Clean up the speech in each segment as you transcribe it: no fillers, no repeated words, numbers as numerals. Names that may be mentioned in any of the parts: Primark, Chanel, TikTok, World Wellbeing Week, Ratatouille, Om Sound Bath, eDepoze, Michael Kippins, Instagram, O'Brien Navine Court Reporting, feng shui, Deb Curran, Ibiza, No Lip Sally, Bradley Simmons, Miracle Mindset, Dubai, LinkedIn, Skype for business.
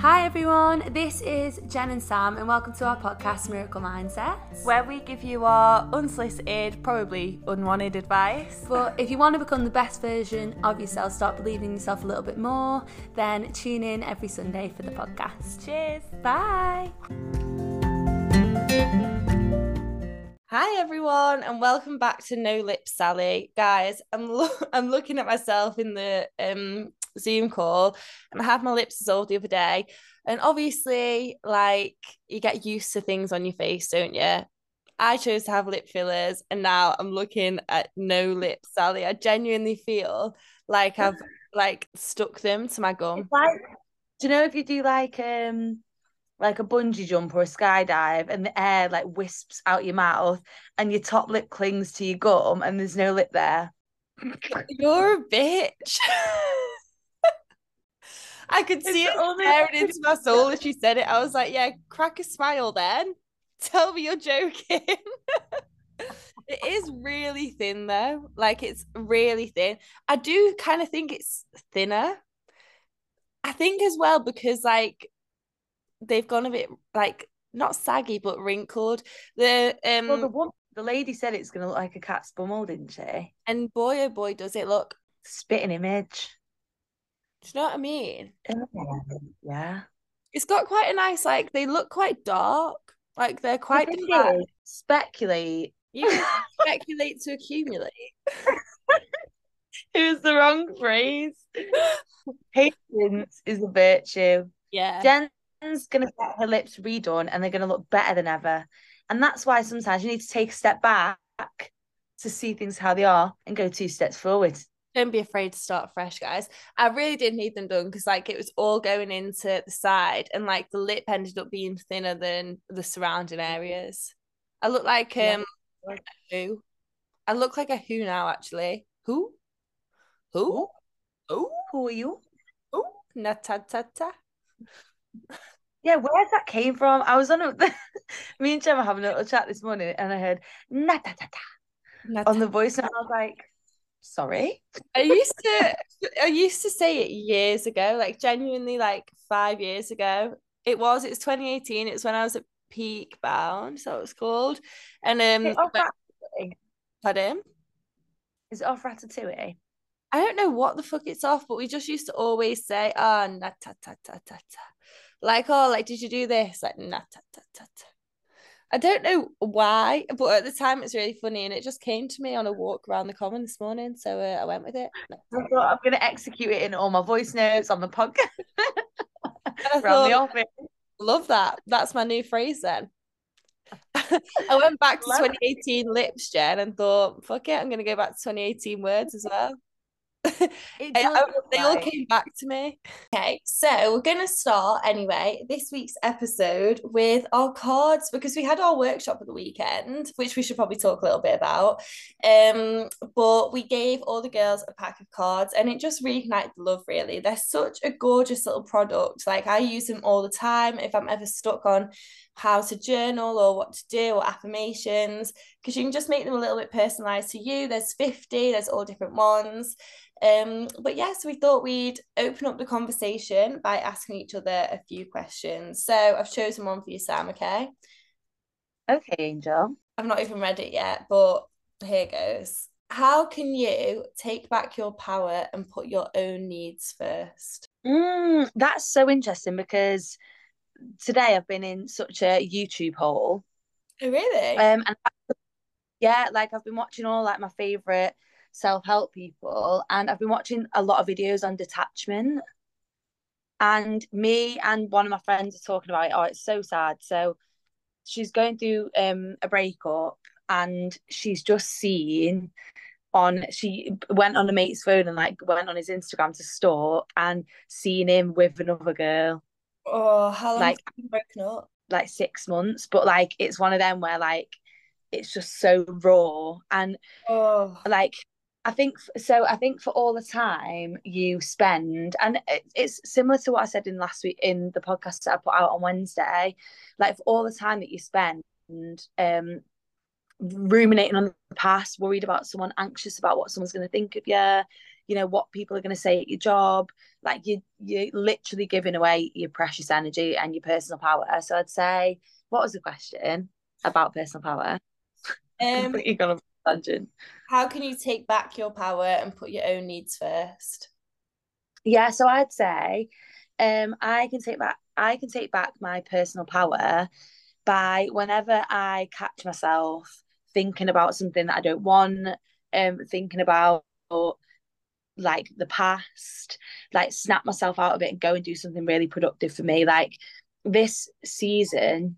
Hi everyone, this is Jen and Sam and welcome to our podcast Miracle Mindset, where we give you our unsolicited, probably unwanted advice. But if you want to become the best version of yourself, start believing in yourself a little bit more, then tune in every Sunday for the podcast. Cheers, bye. Hi everyone and welcome back to No Lip Sally. Guys, I'm looking at myself in the Zoom call and I had my lips dissolved the other day, and obviously like you get used to things on your face, don't you? I chose to have lip fillers and now I'm looking at No Lip Sally. I genuinely feel like I've like stuck them to my gum. It's like, do you know if you do like a bungee jump or a skydive and the air like wisps out your mouth and your top lip clings to your gum and there's no lip there? You're a bitch. I could see it staring into my soul as she said it. I was like, yeah, crack a smile then. Tell me you're joking. It is really thin though. Like it's really thin. I do kind of think it's thinner. I think as well because like they've gone a bit like not saggy but wrinkled. The lady said it's going to look like a cat's bumhole, didn't she? And boy, oh boy, does it look. Spitting image. Do you know what I mean? Yeah. It's got quite a nice, like, they look quite dark. Like, they're quite dark. Speculate. You speculate to accumulate. It was the wrong phrase. Patience is a virtue. Yeah. Jen's going to get her lips redone and they're going to look better than ever. And that's why sometimes you need to take a step back to see things how they are and go 2 steps forward. Don't be afraid to start fresh, guys. I really did need them done because like it was all going into the side and like the lip ended up being thinner than the surrounding areas. I look like who? I look like a who now, actually. Who? Oh, who are you? Oh, na-ta-ta-ta. Yeah, where that came from? I was on a me and Jem were having a little chat this morning and I heard na-ta-ta-ta on the voice and I was like, sorry. I used to say it years ago, like genuinely like 5 years ago. It's 2018. It's when I was at Peak Bound, so it was called. And is it off Ratatouille? I don't know what the fuck it's off, but we just used to always say, oh, na ta ta ta ta ta. Like, oh, like, did you do this? Like, na ta ta ta ta. I don't know why, but at the time it's really funny and it just came to me on a walk around the common this morning, so I went with it. I thought I'm going to execute it in all my voice notes on the podcast. Around the office. Love that. That's my new phrase then. I went back to 2018 lips, Jen, and thought, fuck it, I'm going to go back to 2018 words as well. They all came back to me. Okay, so we're gonna start anyway this week's episode with our cards, because we had our workshop at the weekend, which we should probably talk a little bit about, but we gave all the girls a pack of cards and it just reignited the love, really. They're such a gorgeous little product. Like, I use them all the time if I'm ever stuck on how to journal or what to do or affirmations, because you can just make them a little bit personalized to you. There's 50, there's all different ones. But yes, we thought we'd open up the conversation by asking each other a few questions. So I've chosen one for you, Sam, okay? Okay, Angel. I've not even read it yet, but here goes. How can you take back your power and put your own needs first? That's so interesting because today I've been in such a YouTube hole. Oh, really? And yeah, like I've been watching all like my favourite self-help people, and I've been watching a lot of videos on detachment, and me and one of my friends are talking about it. Oh, it's so sad. So she's going through a breakup and she's just seen she went on a mate's phone and like went on his Instagram to stalk and seen him with another girl. Oh, how long, like, have you broken up? Like 6 months, but like it's one of them where like it's just so raw and like I think for all the time you spend, and it's similar to what I said in last week in the podcast that I put out on Wednesday, like for all the time that you spend ruminating on the past, worried about someone, anxious about what someone's going to think of you, you know, what people are going to say at your job. Like you're literally giving away your precious energy and your personal power. So I'd say, what was the question about personal power? You're going to imagine. How can you take back your power and put your own needs first? Yeah, so I'd say I can take back my personal power by whenever I catch myself thinking about something that I don't want, thinking about like the past, like snap myself out of it and go and do something really productive for me. Like this season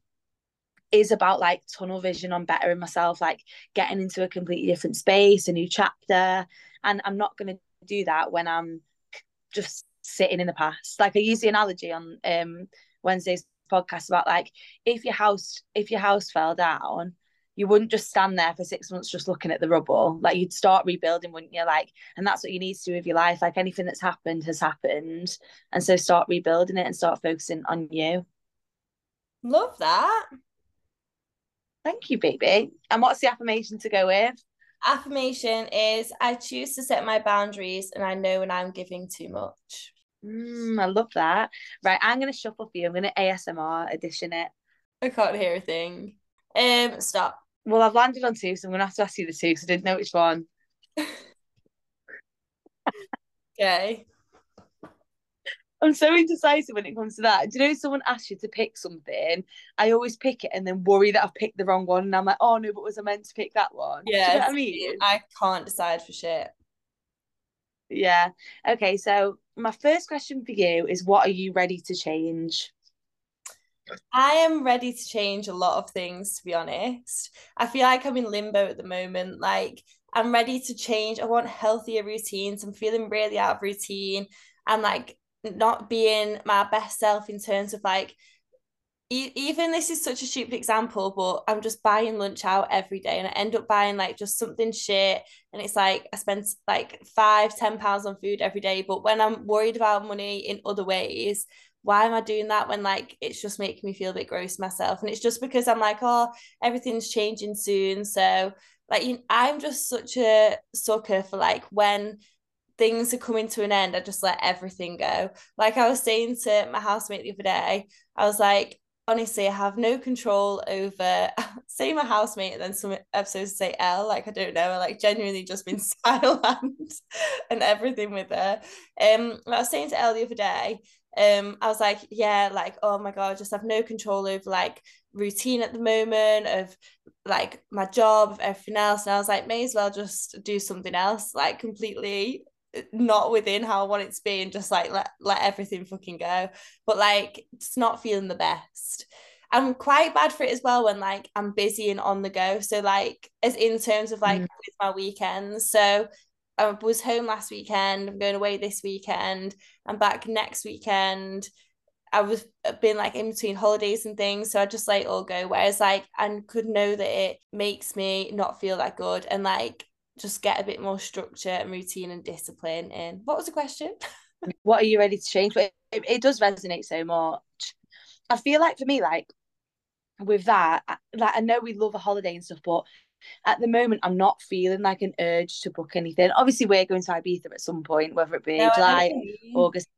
is about like tunnel vision on bettering myself, like getting into a completely different space, a new chapter. And I'm not going to do that when I'm just sitting in the past. Like I use the analogy on Wednesday's podcast about like if your house fell down, you wouldn't just stand there for 6 months just looking at the rubble. Like you'd start rebuilding, wouldn't you? Like, and that's what you need to do with your life. Like anything that's happened has happened, and so start rebuilding it and start focusing on you. Love that. Thank you, baby. And what's the affirmation to go with? Affirmation is, I choose to set my boundaries and I know when I'm giving too much. I love that. Right, I'm going to shuffle for you. I'm going to ASMR edition it. I can't hear a thing. Stop. Well, I've landed on two, so I'm going to have to ask you the two because I didn't know which one. Okay. I'm so indecisive when it comes to that. Do you know if someone asks you to pick something, I always pick it and then worry that I've picked the wrong one. And I'm like, oh no, but was I meant to pick that one? Yeah. Do you know what I mean? I can't decide for shit. Yeah. Okay, so my first question for you is, what are you ready to change? I am ready to change a lot of things, to be honest. I feel like I'm in limbo at the moment. Like, I'm ready to change. I want healthier routines. I'm feeling really out of routine. And like, not being my best self in terms of like, even this is such a stupid example, but I'm just buying lunch out every day and I end up buying like just something shit, and it's like I spend like £5-10 on food every day, but when I'm worried about money in other ways, why am I doing that when like it's just making me feel a bit gross myself? And it's just because I'm like, oh, everything's changing soon. So like, I'm just such a sucker for like when things are coming to an end, I just let everything go. Like I was saying to my housemate the other day, I was like, honestly, I have no control over, say my housemate and then some episodes say Elle, like I don't know, I like genuinely just been silent and everything with her. I was saying to Elle the other day, I was like, yeah, like, oh my God, I just have no control over like routine at the moment, of like my job, of everything else. And I was like, may as well just do something else, like completely not within how I want it to be, and just like let everything fucking go. But like, it's not feeling the best. I'm quite bad for it as well when like I'm busy and on the go, so like as in terms of like with my weekends. So I was home last weekend, I'm going away this weekend, I'm back next weekend. I've been like in between holidays and things, so I just let it all go, whereas like I could know that it makes me not feel that good, and like just get a bit more structure and routine and discipline in. What was the question? What are you ready to change? But it does resonate so much. I feel like for me, like with that, like I know we love a holiday and stuff, but at the moment I'm not feeling like an urge to book anything. Obviously we're going to Ibiza at some point, whether it be July, August,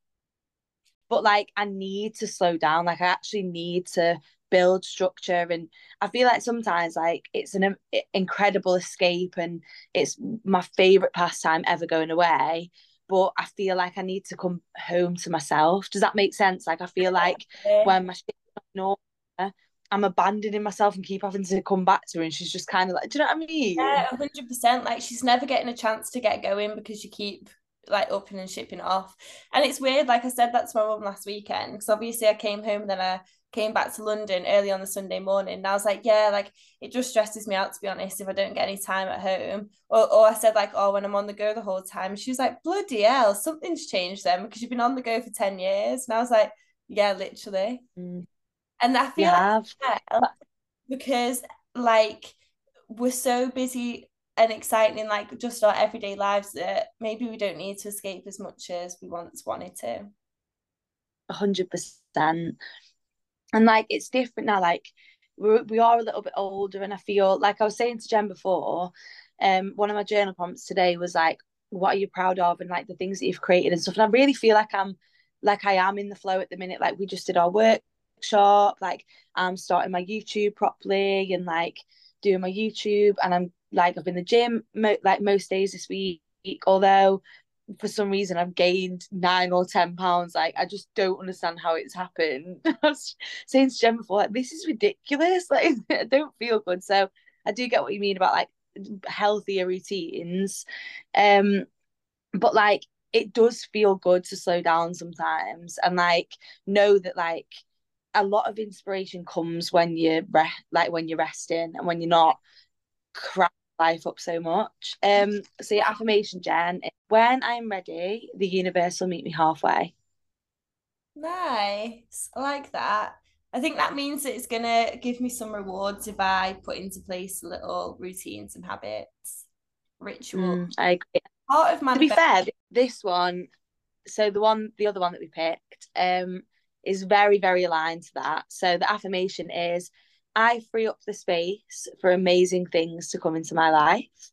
but like I need to slow down. Like I actually need to build structure, and I feel like sometimes like it's an incredible escape and it's my favorite pastime ever, going away, but I feel like I need to come home to myself. Does that make sense? Like I feel like when my shit's not in order, I'm abandoning myself and keep having to come back to her, and she's just kind of like, do you know what I mean? Yeah, 100%. Like she's never getting a chance to get going because you keep like upping and shipping off. And it's weird, like I said that to my mum last weekend, because obviously I came home and then I came back to London early on the Sunday morning, and I was like, yeah, like it just stresses me out, to be honest, if I don't get any time at home. Or I said like, oh, when I'm on the go the whole time. She was like, bloody hell, something's changed then, because you've been on the go for 10 years. And I was like, yeah, literally. And I feel like, because like we're so busy and exciting in like just our everyday lives that maybe we don't need to escape as much as we once wanted to. 100%. And like it's different now, like we are a little bit older, and I feel like I was saying to Jen before, one of my journal prompts today was like, what are you proud of, and like the things that you've created and stuff. And I really feel like I am in the flow at the minute. Like we just did our workshop, like I'm starting my YouTube properly and like doing my YouTube, and I'm like I've been in the gym like most days this week, although for some reason I've gained 9 or 10 pounds. Like I just don't understand how it's happened. I was saying to Jen before, like this is ridiculous, like I don't feel good. So I do get what you mean about like healthier routines, but like it does feel good to slow down sometimes and like know that like a lot of inspiration comes when you're resting and when you're not crap life up so much. So your affirmation, Jen, when I'm ready, the universe will meet me halfway. Nice. I like that. I think that means it's gonna give me some rewards if I put into place little routines and habits, rituals. I agree. Part of my, to be fair, this one, so the other one that we picked is very, very aligned to that. So the affirmation is, I free up the space for amazing things to come into my life.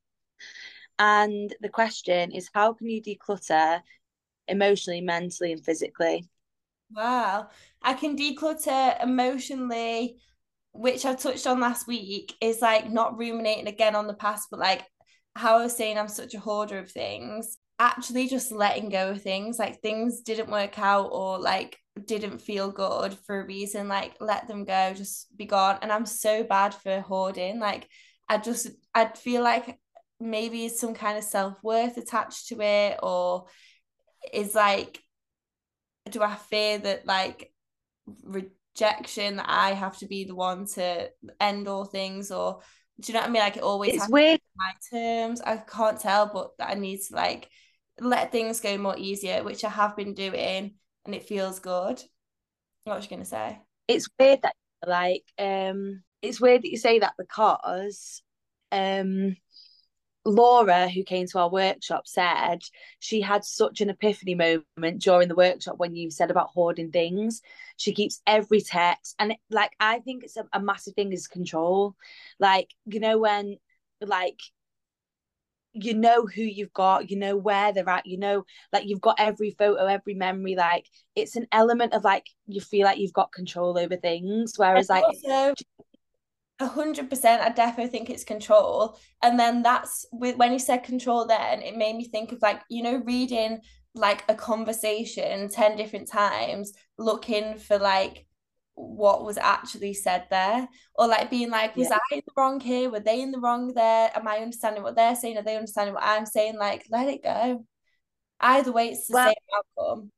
And the question is, how can you declutter emotionally, mentally, and physically? Wow. I can declutter emotionally, which I touched on last week, is like not ruminating again on the past, but like how I was saying, I'm such a hoarder of things. Actually just letting go of things, like things didn't work out or like didn't feel good for a reason, like let them go, just be gone. And I'm so bad for hoarding, like I'd feel like maybe some kind of self-worth attached to it, or is like, do I fear that like rejection, that I have to be the one to end all things, or do you know what I mean? Like it always has to be my terms. I can't tell, but I need to like let things go more easier, which I have been doing, and it feels good. What was you gonna say? It's weird that like it's weird that you say that, because Laura, who came to our workshop, said she had such an epiphany moment during the workshop when you said about hoarding things. She keeps every text, and like I think it's a massive thing is control. Like, you know, when like you know who you've got, you know where they're at, you know, like you've got every photo, every memory, like it's an element of like you feel like you've got control over things, whereas like 100%, I definitely think it's control. And then that's when you said control, then it made me think of like, you know, reading like a conversation 10 different times, looking for like what was actually said there, or like being like, was I in the wrong here? Were they in the wrong there? Am I understanding what they're saying? Are they understanding what I'm saying? Like, let it go. Either way, it's the same outcome.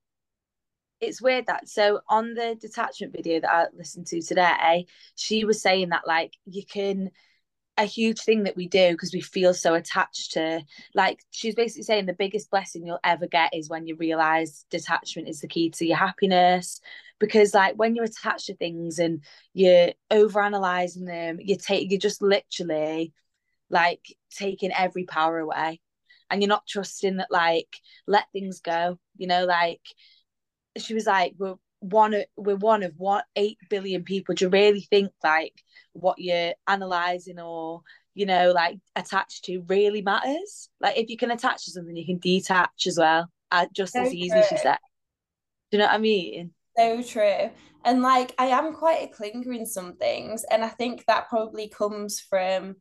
It's weird that, so on the detachment video that I listened to today, she was saying that like a huge thing that we do because we feel so attached to, like she's basically saying the biggest blessing you'll ever get is when you realize detachment is the key to your happiness. Because like when you're attached to things and you're overanalyzing them, you're just literally like taking every power away, and you're not trusting that, like let things go, you know, like she was like, we're one of 8 billion people. Do you really think like what you're analysing or, you know, like attached to really matters? Like if you can attach to something, you can detach as well, just as easy, she said. Do you know what I mean? So true. And like I am quite a clinger in some things, and I think that probably comes from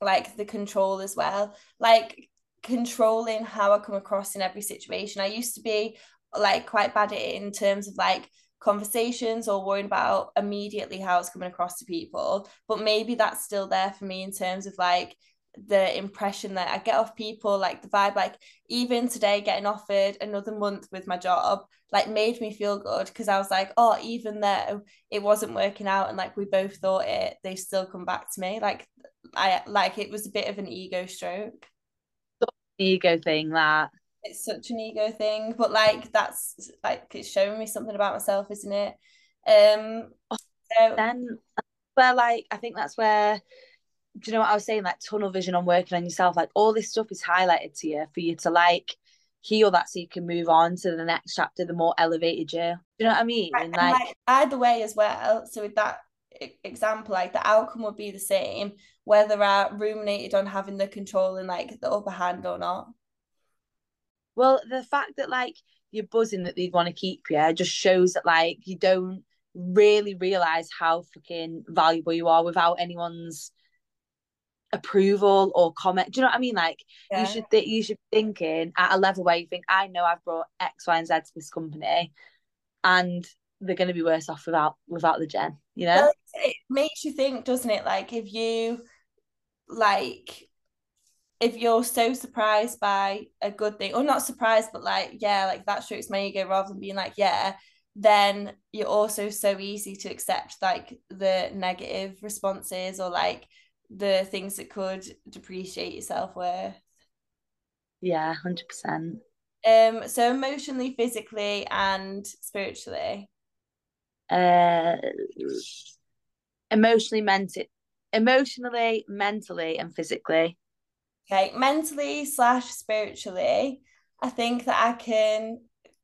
like the control as well, like controlling how I come across in every situation. I used to be like quite bad at it in terms of like conversations, or worrying about immediately how it's coming across to people, but maybe that's still there for me in terms of like the impression that I get off people, like the vibe. Like even today, getting offered another month with my job like made me feel good, because I was like, oh, even though it wasn't working out and like we both thought it, they still come back to me. Like I like it was a bit of an ego stroke. Ego thing, that it's such an ego thing, but like that's like it's showing me something about myself, isn't it? So then where like I think that's where, do you know what I was saying, like tunnel vision on working on yourself, like all this stuff is highlighted to you for you to like heal that, so you can move on to the next chapter, the more elevated you, do you know what I mean? Right, and like either way as well, so with that example, like the outcome would be the same whether I ruminated on having the control and like the upper hand or not. Well, the fact that like you're buzzing that they'd want to keep you just shows that like you don't really realize how freaking valuable you are without anyone's approval or comment. Do you know what I mean? Like yeah. you should be thinking at a level where you think, I know I've brought X, Y, and Z to this company, and they're going to be worse off without the gen, you know? Well, it makes you think, doesn't it? Like if you're so surprised by a good thing, or not surprised, but like, yeah, like that strokes my ego, rather than being like, yeah, then you're also so easy to accept like the negative responses or like the things that could depreciate your self-worth. Yeah, 100%. So emotionally, physically and spiritually? Emotionally, mentally and physically. Okay, mentally/spiritually, I think that I can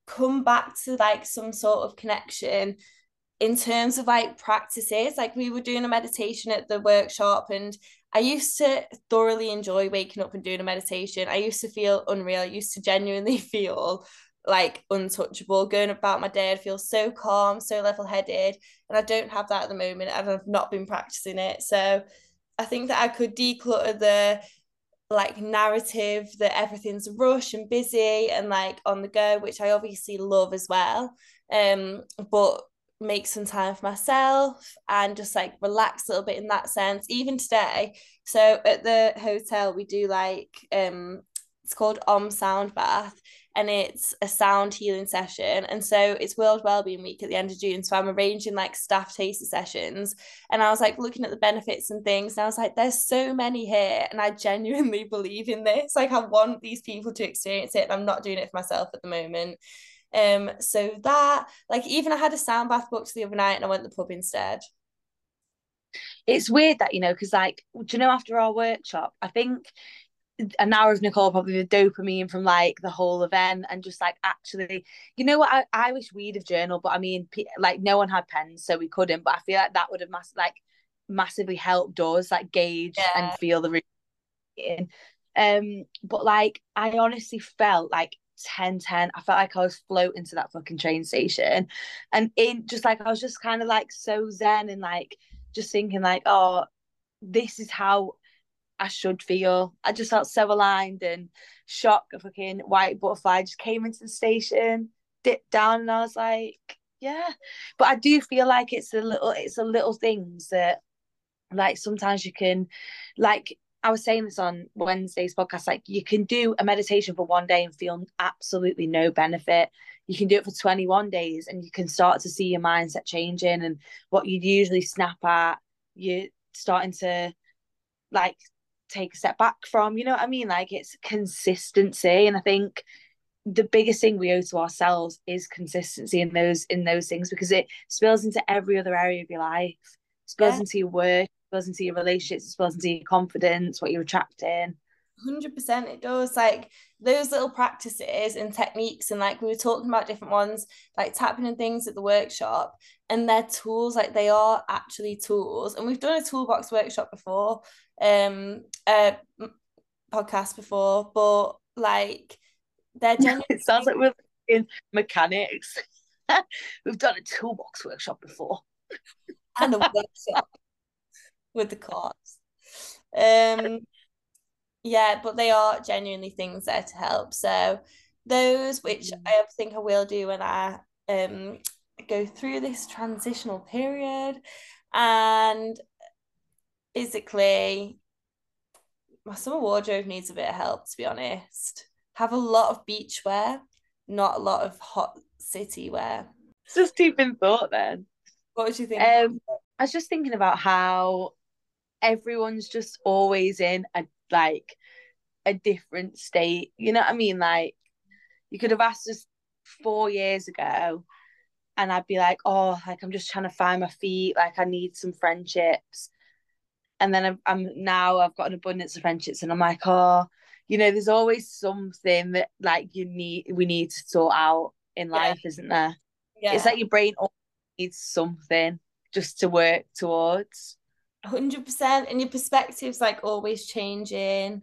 come back to like some sort of connection in terms of like practices. Like we were doing a meditation at the workshop, and I used to thoroughly enjoy waking up and doing a meditation. I used to feel unreal. I used to genuinely feel like untouchable. Going about my day, I'd feel so calm, so level-headed, and I don't have that at the moment, and I've not been practicing it. So I think that I could declutter the like narrative that everything's rush and busy and like on the go, which I obviously love as well, but make some time for myself and just like relax a little bit in that sense. Even today, so at the hotel we do like it's called Om Sound Bath, and it's a sound healing session. And so it's World Wellbeing Week at the end of June, so I'm arranging like staff taster sessions, and I was like looking at the benefits and things, and I was like, there's so many here, and I genuinely believe in this. Like I want these people to experience it, and I'm not doing it for myself at the moment. So that, like, even I had a sound bath booked the other night and I went to the pub instead. It's weird that, you know, because like, do you know, after our workshop, I think an hour of Nicole probably the dopamine from like the whole event, and just like, actually, you know what, I wish we'd have journaled, but I mean, like no one had pens, so we couldn't, but I feel like that would have massively helped us like gauge and feel the routine. But like I honestly felt like 10:10, I felt like I was floating to that fucking train station, and in just like I was just kind of like so zen, and like just thinking like, oh, this is how I should feel. I just felt so aligned, and shock, a fucking white butterfly just came into the station, dipped down, and I was like, yeah. But I do feel like it's the little things that like sometimes you can, like I was saying this on Wednesday's podcast, like you can do a meditation for one day and feel absolutely no benefit. You can do it for 21 days and you can start to see your mindset changing, and what you'd usually snap at, you're starting to like take a step back from, you know what I mean? Like it's consistency. And I think the biggest thing we owe to ourselves is consistency in those things, because it spills into every other area of your life. It spills into your work, spills into your relationships, it spills into your confidence, what you're attracting. 100% it does. Like those little practices and techniques, and like we were talking about different ones, like tapping and things at the workshop, and they're tools, like they are actually tools. And we've done a toolbox workshop before, podcast before, but like they're genuinely it sounds like we're in mechanics. We've done a toolbox workshop before. And a workshop with the cards. Yeah, but they are genuinely things there to help. So those, which I think I will do when I go through this transitional period. And physically, my summer wardrobe needs a bit of help, to be honest. Have a lot of beach wear, not a lot of hot city wear. It's just deep in thought then. What was you thinking? I was just thinking about how everyone's just always in a different state. You know what I mean? Like you could have asked us 4 years ago and I'd be like, oh, like I'm just trying to find my feet. Like I need some friendships. And then I've got an abundance of friendships, and I'm like, oh, you know, there's always something that like we need to sort out in life, isn't there? Yeah. It's like your brain always needs something. just to work towards. 100%. And your perspective's like always changing.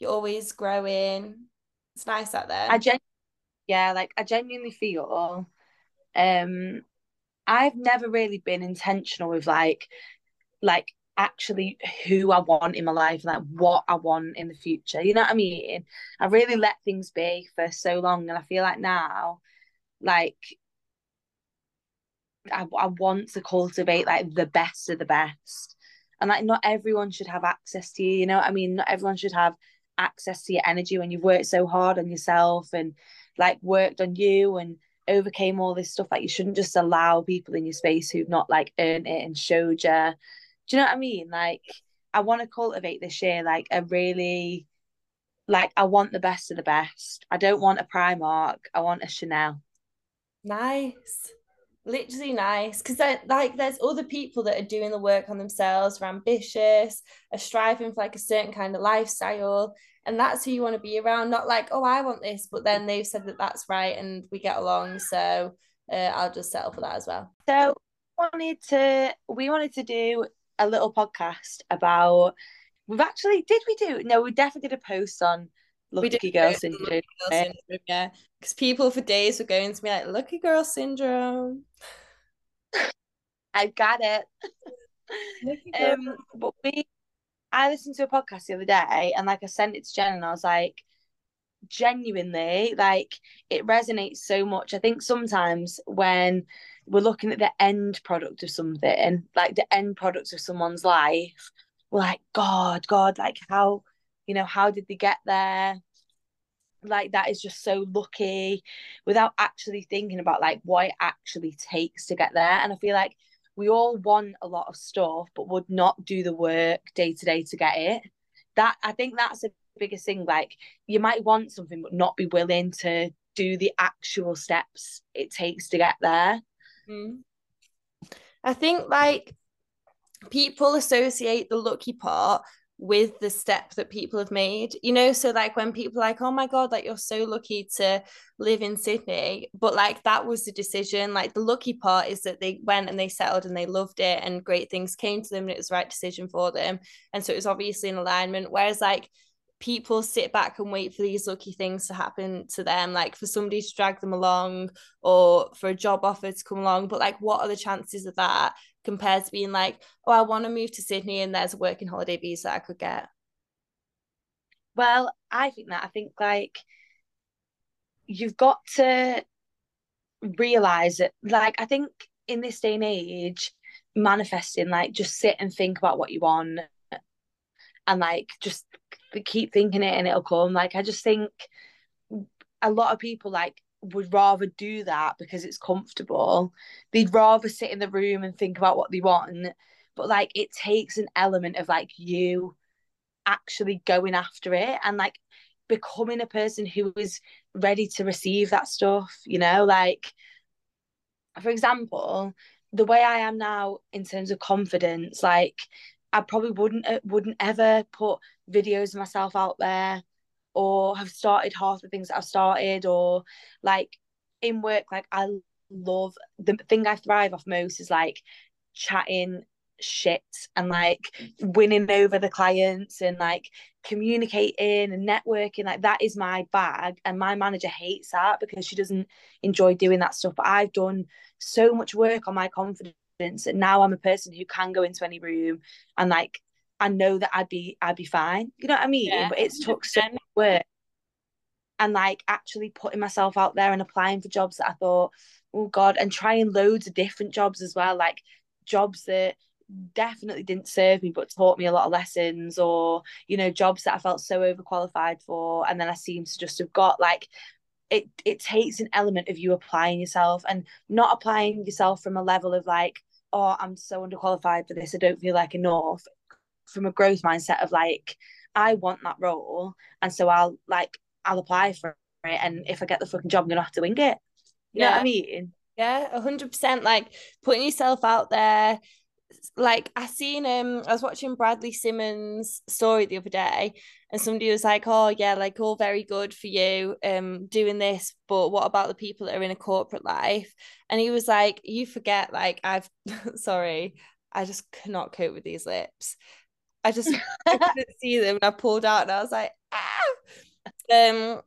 You're always growing. It's nice out there. I genuinely feel I've never really been intentional with like actually who I want in my life and like what I want in the future. You know what I mean? I really let things be for so long, and I feel like now, like I want to cultivate like the best of the best. And like not everyone should have access to you, you know what I mean? Not everyone should have access to your energy when you've worked so hard on yourself and like worked on you and overcame all this stuff. Like you shouldn't just allow people in your space who've not like earned it and showed you. Do you know what I mean? Like I want to cultivate this year like a really, like I want the best of the best. I don't want a Primark, I want a Chanel. Nice. Literally nice, because like there's other people that are doing the work on themselves, are ambitious, are striving for like a certain kind of lifestyle, and that's who you want to be around. Not like, oh, I want this, but then they've said that that's right and we get along, so I'll just settle for that as well. So we wanted to do a little podcast about, we definitely did a post on Lucky Girl Syndrome. Yeah, because people for days were going to me like, Lucky Girl Syndrome. I got it. But I listened to a podcast the other day, and like I sent it to Jen, and I was like, genuinely, like it resonates so much. I think sometimes when we're looking at the end product of something, like the end product of someone's life, we're like, God, like how, you know, how did they get there? Like, that is just so lucky, without actually thinking about like what it actually takes to get there. And I feel like we all want a lot of stuff, but would not do the work day to day to get it. That, I think that's the biggest thing. Like you might want something, but not be willing to do the actual steps it takes to get there. Mm-hmm. I think like people associate the lucky part with the step that people have made, you know, so like when people are like, oh my God, like you're so lucky to live in Sydney, but like that was the decision. Like the lucky part is that they went and they settled and they loved it and great things came to them and it was the right decision for them, and so it was obviously in alignment. Whereas like people sit back and wait for these lucky things to happen to them, like for somebody to drag them along or for a job offer to come along, but like what are the chances of that compared to being like, oh, I want to move to Sydney and there's a working holiday visa I could get. Well, I think like you've got to realise that, like I think in this day and age, manifesting, like just sit and think about what you want and like just keep thinking it and it'll come. Like I just think a lot of people like would rather do that because it's comfortable. They'd rather sit in the room and think about what they want, but like it takes an element of like you actually going after it and like becoming a person who is ready to receive that stuff, you know. Like for example, the way I am now in terms of confidence, like I probably wouldn't ever put videos of myself out there or have started half the things that I've started, or like in work, like I love, the thing I thrive off most is like chatting shit and like winning over the clients and like communicating and networking. Like that is my bag, and my manager hates that because she doesn't enjoy doing that stuff. But I've done so much work on my confidence that now I'm a person who can go into any room and like I know that I'd be fine, you know what I mean? Yeah. But it's took so much work and like actually putting myself out there and applying for jobs that I thought, oh God, and trying loads of different jobs as well, like jobs that definitely didn't serve me but taught me a lot of lessons, or you know, jobs that I felt so overqualified for and then I seem to just have got. Like it takes an element of you applying yourself, and not applying yourself from a level of like, oh, I'm so underqualified for this, I don't feel like enough, from a growth mindset of like, I want that role and so I'll apply for it, and if I get the fucking job I'm gonna have to wing it, you know what I mean? Yeah, 100%. Like putting yourself out there, like I seen I was watching Bradley Simmons' story the other day, and somebody was like, oh yeah, like all very good for you doing this, but what about the people that are in a corporate life? And he was like, you forget, like I've sorry, I just cannot cope with these lips. I just I couldn't see them, and I pulled out and I was like, ah.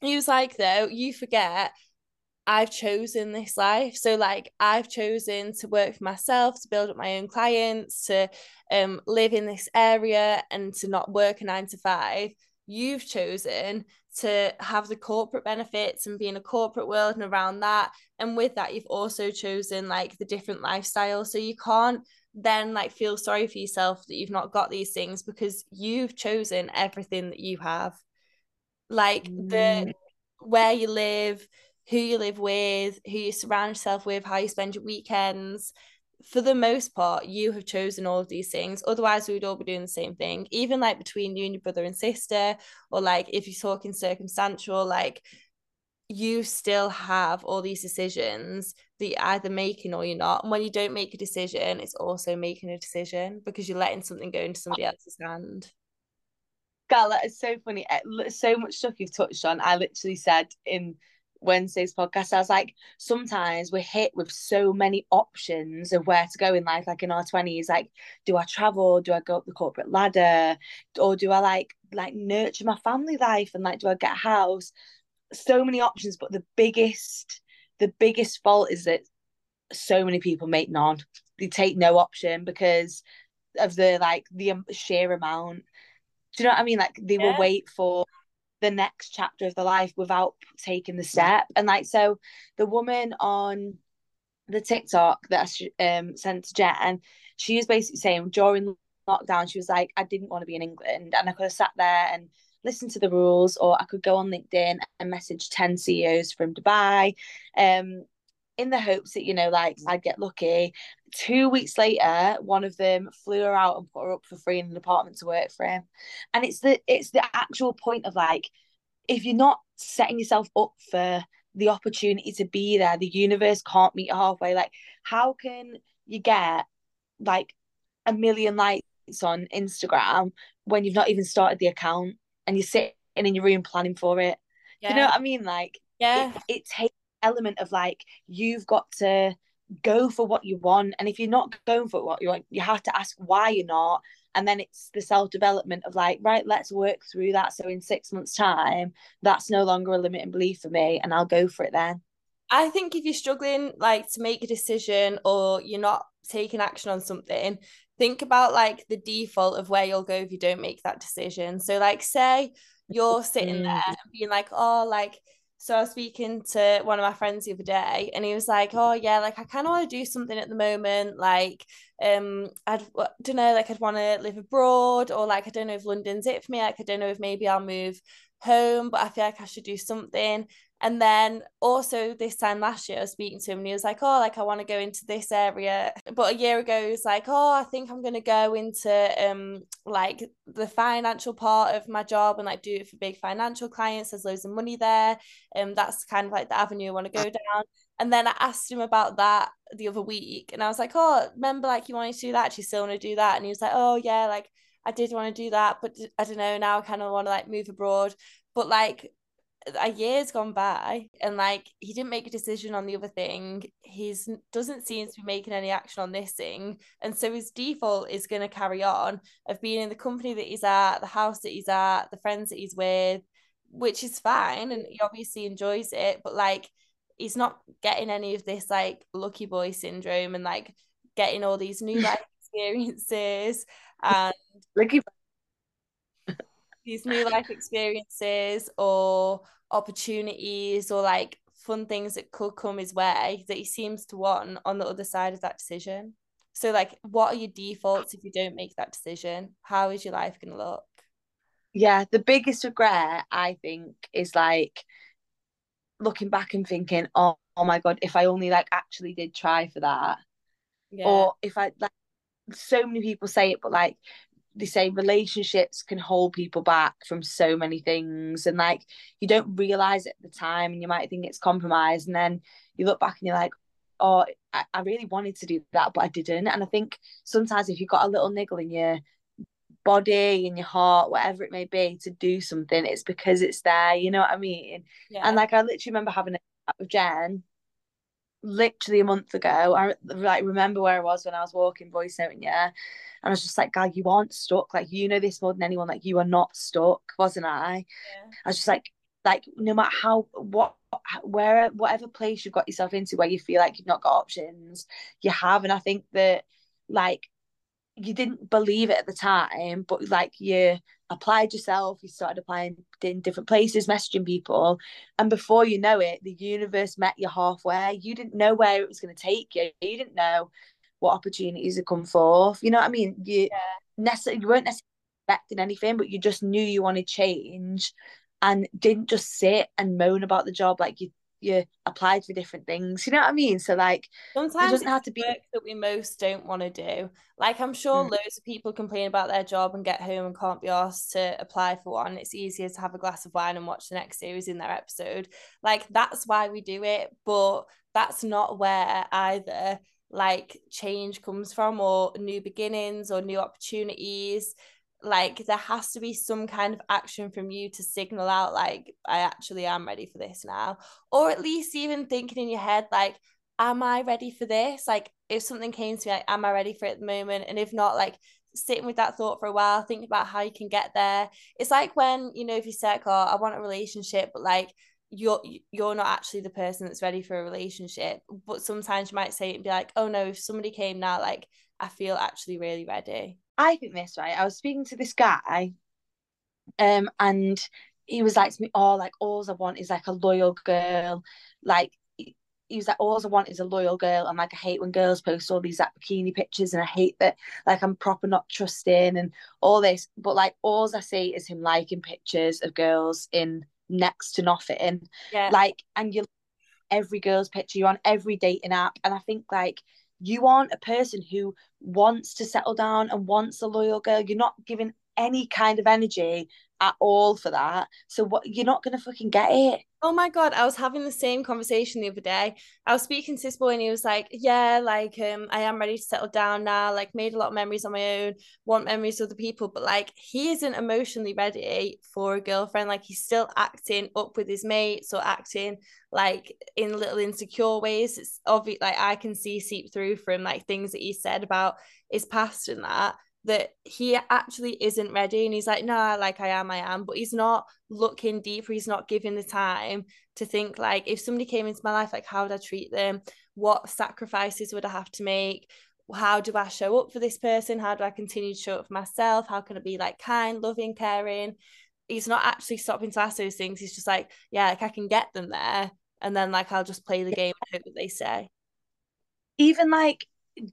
He was like, though, you forget I've chosen this life. So like I've chosen to work for myself, to build up my own clients, to live in this area and to not work a 9-to-5. You've chosen to have the corporate benefits and be in a corporate world and around that. And with that, you've also chosen like the different lifestyle. So you can't then like feel sorry for yourself that you've not got these things, because you've chosen everything that you have. Like the where you live, who you live with, who you surround yourself with, how you spend your weekends. For the most part, you have chosen all of these things. Otherwise, we would all be doing the same thing, even like between you and your brother and sister, or like if you're talking circumstantial, like you still have all these decisions that you're either making or you're not. And when you don't make a decision, it's also making a decision, because you're letting something go into somebody else's hand. Gal, that is so funny. So much stuff you've touched on. I literally said in Wednesday's podcast, I was like, sometimes we're hit with so many options of where to go in life, like in our 20s, like, do I travel, do I go up the corporate ladder, or do I like nurture my family life, and like, do I get a house? So many options, but the biggest fault is that so many people make none. They take no option because of the sheer amount. Do you know what I mean? Like, they will wait for the next chapter of the life without taking the step. And like, so the woman on the TikTok that I sent to Jet, and she was basically saying during lockdown, she was like, I didn't want to be in England, and I could have sat there and listened to the rules, or I could go on LinkedIn and message 10 CEOs from Dubai in the hopes that, you know, like, I'd get lucky. 2 weeks later, one of them flew her out and put her up for free in an apartment to work for him. And it's the actual point of, like, if you're not setting yourself up for the opportunity to be there, the universe can't meet halfway. Like, how can you get like a million likes on Instagram when you've not even started the account and you're sitting in your room planning for it? Yeah. You know what I mean? Like, yeah, it takes element of, like, you've got to go for what you want, and if you're not going for what you want, you have to ask why you're not. And then it's the self-development of, like, right, let's work through that, so in 6 months time that's no longer a limiting belief for me, and I'll go for it then. I think if you're struggling, like, to make a decision, or you're not taking action on something, think about, like, the default of where you'll go if you don't make that decision. So, like, say you're sitting there and being like, oh, like, so I was speaking to one of my friends the other day, and he was like, oh yeah, like, I kind of want to do something at the moment. Like, I don't know, like, I'd want to live abroad, or like, I don't know if London's it for me. Like, I don't know if maybe I'll move home, but I feel like I should do something. And then also this time last year, I was speaking to him and he was like, oh, like, I want to go into this area. But a year ago, he was like, oh, I think I'm going to go into like the financial part of my job and like do it for big financial clients. There's loads of money there. That's kind of like the avenue I want to go down. And then I asked him about that the other week, and I was like, oh, remember, like, you wanted to do that? Do you still want to do that? And he was like, oh yeah, like, I did want to do that, but I don't know, now I kind of want to like move abroad. But like, a year's gone by, and like, he didn't make a decision on the other thing. He's doesn't seem to be making any action on this thing, and so his default is going to carry on of being in the company that he's at, the house that he's at, the friends that he's with, which is fine, and he obviously enjoys it, but like, he's not getting any of this like lucky boy syndrome and like getting all these new life experiences and lucky these new life experiences or opportunities or like fun things that could come his way that he seems to want on the other side of that decision. So like, what are your defaults if you don't make that decision? How is your life going to look? Yeah, the biggest regret, I think, is like looking back and thinking, oh my God, if I only like actually did try for that. Yeah. Or if I, like, so many people say it, but like, they say relationships can hold people back from so many things, and like, you don't realize it at the time, and you might think it's compromise, and then you look back and you're like, or I really wanted to do that, but I didn't. And I think sometimes if you've got a little niggle in your body, in your heart, whatever it may be, to do something, it's because it's there, you know what I mean? Yeah. And like, I literally remember having a chat with Jen literally a month ago. I like remember where I was when I was walking, voice noting, yeah, and I was just like, "God, you aren't stuck. Like, you know this more than anyone. Like, you are not stuck," wasn't I? Yeah. I was just like no matter how, what, where, whatever place you've got yourself into where you feel like you've not got options, you have. And I think that like you didn't believe it at the time, but like you applied yourself, you started applying in different places, messaging people, and before you know it, the universe met you halfway. You didn't know where it was going to take you. You didn't know what opportunities had come forth. You know what I mean? You weren't necessarily expecting anything, but you just knew you wanted change and didn't just sit and moan about the job. Like you applied for different things, you know what I mean? So like sometimes it doesn't have to be work that we most don't want to do. Like, I'm sure loads of people complain about their job and get home and can't be asked to apply for one. It's easier to have a glass of wine and watch the next series in their episode. Like, that's why we do it, but that's not where either like change comes from, or new beginnings or new opportunities. Like, there has to be some kind of action from you to signal out, like, I actually am ready for this now. Or at least even thinking in your head, like, am I ready for this? Like, if something came to me, like, am I ready for it at the moment? And if not, like, sitting with that thought for a while, think about how you can get there. It's like when, you know, if you say, like, oh, I want a relationship, but like, you're not actually the person that's ready for a relationship. But sometimes you might say it and be like, oh no, if somebody came now, like, I feel actually really ready. I think this, right? I was speaking to this guy and he was like to me, oh, like, all I want is like a loyal girl. Like, he was like, all I want is a loyal girl, and like, I hate when girls post all these like bikini pictures, and I hate that, like, I'm proper not trusting and all this. But like, all I see is him liking pictures of girls in next to nothing. Yeah. Like, and you're every girl's picture, you're on every dating app. And I think like, you aren't a person who wants to settle down and wants a loyal girl. You're not giving any kind of energy at all for that. So what, you're not going to fucking get it. Oh my God, I was having the same conversation the other day. I was speaking to this boy and he was like, yeah, like, I am ready to settle down now. Like, made a lot of memories on my own, want memories with other people. But like, he isn't emotionally ready for a girlfriend. Like, he's still acting up with his mates or acting like in little insecure ways. It's obvious, like, I can see seep through from like things that he said about his past and that he actually isn't ready. And he's like, nah, like, I am, but he's not looking deeper. He's not giving the time to think, like, if somebody came into my life, like, how would I treat them? What sacrifices would I have to make? How do I show up for this person? How do I continue to show up for myself? How can I be like kind, loving, caring? He's not actually stopping to ask those things. He's just like, yeah, like, I can get them there, and then like, I'll just play the game and hope that they say. Even like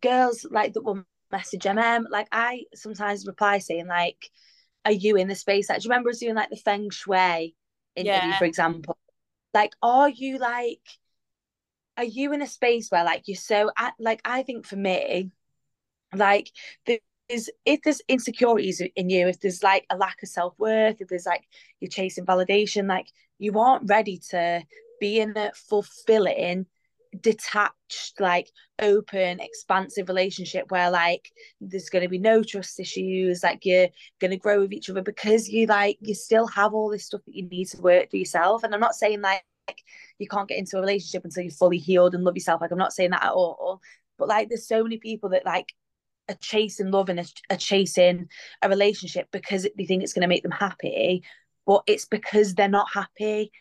girls like that will message like, I sometimes reply saying like, are you in the space? Like, do you remember us doing like the feng shui interview, for example? Like, are you in a space where like you're so like, I think for me, like, if there's insecurities in you, if there's like a lack of self-worth, if there's like you're chasing validation, like, you aren't ready to be in a fulfilling, detached, like, open, expansive relationship where like there's going to be no trust issues, like you're going to grow with each other, because you like, you still have all this stuff that you need to work for yourself. And I'm not saying like you can't get into a relationship until you're fully healed and love yourself, like, I'm not saying that at all, but like, there's so many people that like are chasing love and are chasing a relationship because they think it's going to make them happy, but it's because they're not happy.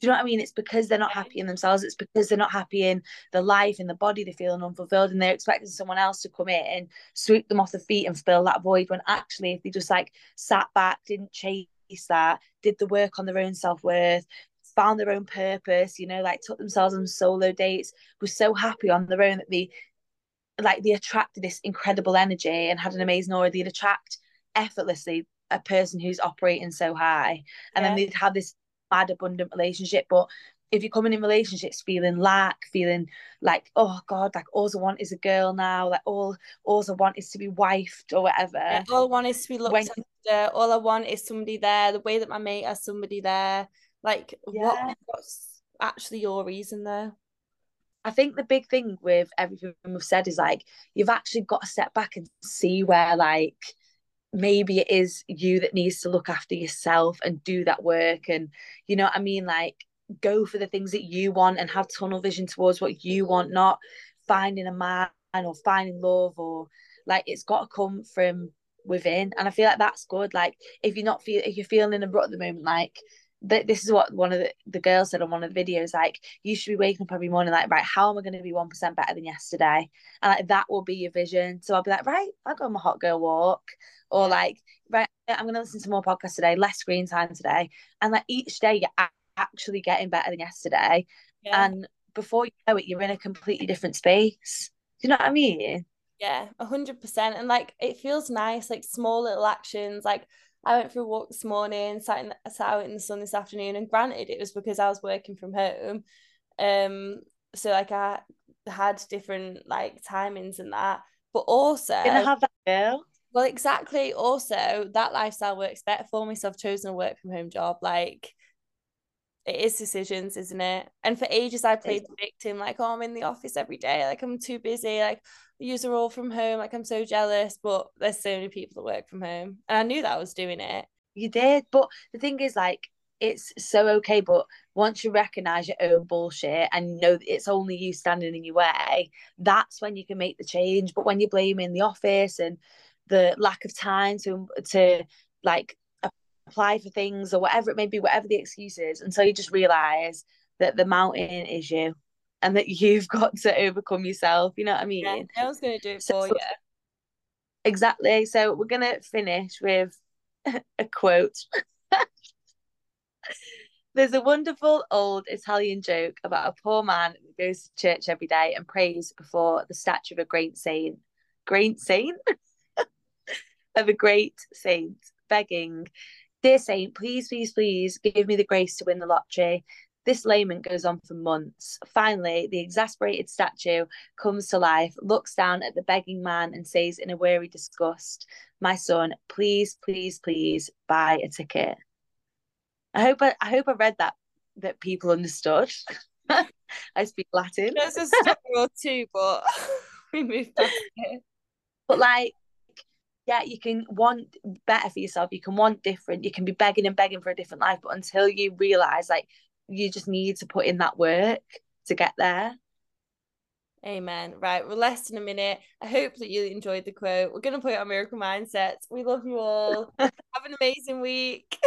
Do you know what I mean? It's because they're not happy in themselves. It's because they're not happy in their life, in their body. They're feeling unfulfilled, and they're expecting someone else to come in and sweep them off their feet and fill that void, when actually, if they just like sat back, didn't chase that, did the work on their own self-worth, found their own purpose, you know, like took themselves on solo dates, were so happy on their own that they attracted this incredible energy and had an amazing aura. They'd attract effortlessly a person who's operating so high, and then they'd have this mad abundant relationship. But if you're coming in relationships feeling lack, feeling like, oh God, like, all I want is a girl now, like all I want is to be wifed or whatever, all I want is to be looked after, all I want is somebody there the way that my mate has somebody there, like, what's actually your reason though? I think the big thing with everything we've said is like, you've actually got to step back and see where like maybe it is you that needs to look after yourself and do that work. And you know what I mean? Like, go for the things that you want and have tunnel vision towards what you want, not finding a man or finding love, or like, it's got to come from within. And I feel like that's good. Like, if you're feeling a rut at the moment, like, this is what one of the girls said on one of the videos, like, you should be waking up every morning like, right, how am I going to be 1% better than yesterday? And like, that will be your vision. So I'll be like, right, I'll go on my hot girl walk, or like, right, I'm going to listen to more podcasts today, less screen time today. And like, each day you're actually getting better than yesterday. Yeah. And before you know it, you're in a completely different space. Do you know what I mean? Yeah, 100%. And like, it feels nice, like small little actions. Like, I went for a walk this morning, sat out in the sun this afternoon, and granted it was because I was working from home, so like I had different like timings and that, but also gonna have that girl. Well, exactly. Also, that lifestyle works better for me, so I've chosen a work from home job. Like, it is decisions, isn't it? And for ages I played the victim, like, oh, I'm in the office every day, like, I'm too busy, like, yous are all from home, like, I'm so jealous. But there's so many people that work from home, and I knew that I was doing it. You did. But the thing is, like, it's so okay, but once you recognize your own bullshit and know that it's only you standing in your way, that's when you can make the change. But when you're blaming the office and the lack of time to like apply for things or whatever it may be, whatever the excuse is, and so you just realize that the mountain is you, and that you've got to overcome yourself. You know what I mean? Yeah, I was going to do it for you. Exactly. So we're going to finish with a quote. There's a wonderful old Italian joke about a poor man who goes to church every day and prays before the statue of a great saint. Great saint? Of a great saint, begging, "Dear saint, please, please, please give me the grace to win the lottery." This lament goes on for months. Finally, the exasperated statue comes to life, looks down at the begging man and says in a weary disgust, "My son, please, please, please buy a ticket." I hope I read that people understood. I speak Latin. There's a story or two, but we moved past it. But like, yeah, you can want better for yourself. You can want different. You can be begging and begging for a different life. But until you realise, like, you just need to put in that work to get there. Amen. Right, we're less than a minute. I hope that you enjoyed the quote. We're going to put it on Miracle Mindset. We love you all. Have an amazing week.